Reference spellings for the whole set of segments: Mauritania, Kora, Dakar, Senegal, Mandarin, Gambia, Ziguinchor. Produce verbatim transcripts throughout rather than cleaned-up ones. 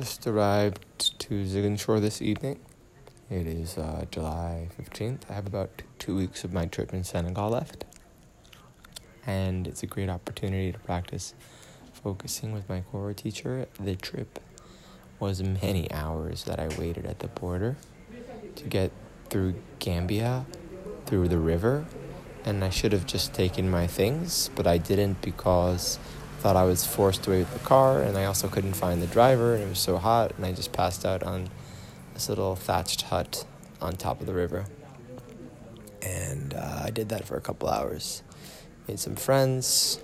Just arrived to Ziguinchor this evening. It is uh, July fifteenth. I have about two weeks of my trip in Senegal left. And it's a great opportunity to practice focusing with my Kora teacher. The trip was many hours that I waited at the border to get through Gambia, through the river. And I should have just taken my things, but I didn't because thought I was forced away with the car, and I also couldn't find the driver, and it was so hot, and I just passed out on this little thatched hut on top of the river. And uh, I did that for a couple hours. Made some friends.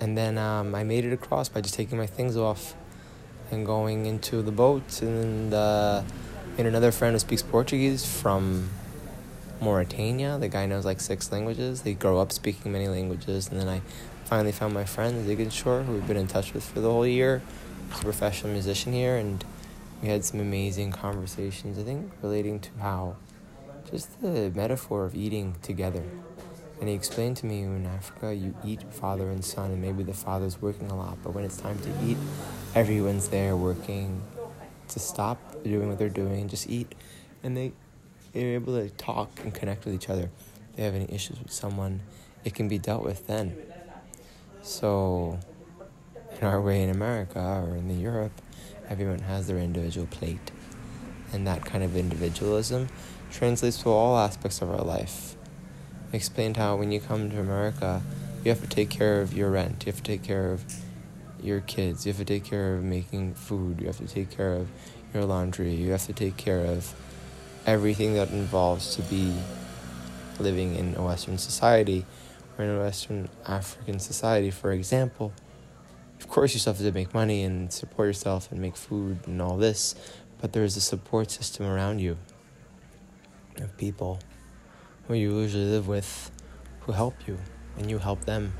And then um, I made it across by just taking my things off and going into the boat. And uh, made another friend who speaks Portuguese from Mauritania. The guy knows like six languages. They grow up speaking many languages. And then I finally found my friend, Ziguinchor, who we've been in touch with for the whole year. He's a professional musician here, and we had some amazing conversations, I think, relating to how just the metaphor of eating together. And he explained to me, in Africa, you eat father and son, and maybe the father's working a lot, but when it's time to eat, everyone's there working to stop doing what they're doing and just eat. And they, they're able to talk and connect with each other. If they have any issues with someone, it can be dealt with then. So, in our way in America or in the Europe, everyone has their individual plate. And that kind of individualism translates to all aspects of our life. I explained how when you come to America, you have to take care of your rent, you have to take care of your kids, you have to take care of making food, you have to take care of your laundry, you have to take care of everything that involves to be living in a Western society. In a Western African society, for example, of course you still have to make money and support yourself and make food and all this, but there is a support system around you of people who you usually live with who help you, and you help them.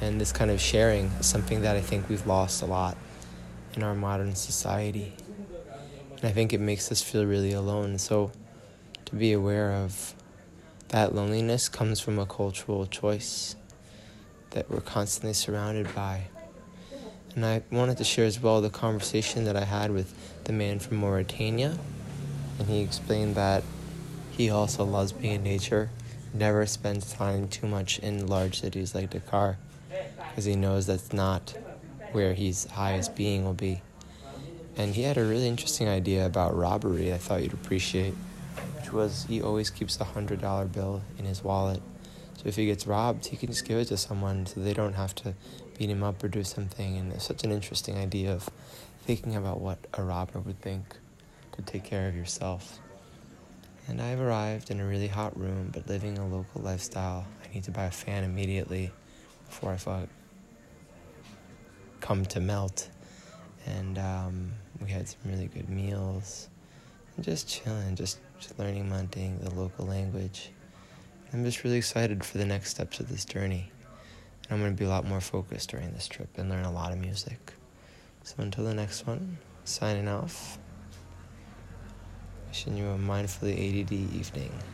And this kind of sharing is something that I think we've lost a lot in our modern society. And I think it makes us feel really alone. So to be aware of that loneliness comes from a cultural choice that we're constantly surrounded by. And I wanted to share as well the conversation that I had with the man from Mauritania. And he explained that he also loves being in nature, never spends time too much in large cities like Dakar, because he knows that's not where his highest being will be. And he had a really interesting idea about robbery I thought you'd appreciate. Was he always keeps a hundred dollar bill in his wallet, so if he gets robbed he can just give it to someone so they don't have to beat him up or do something. And it's such an interesting idea of thinking about what a robber would think to take care of yourself. And I've arrived in a really hot room, but living a local lifestyle. I need to buy a fan immediately before I come to melt. And um, we had some really good meals. I'm just chilling, just Just learning Mandarin, the local language. I'm just really excited for the next steps of this journey. And I'm going to be a lot more focused during this trip and learn a lot of music. So until the next one, signing off. Wishing you a mindfully A D D evening.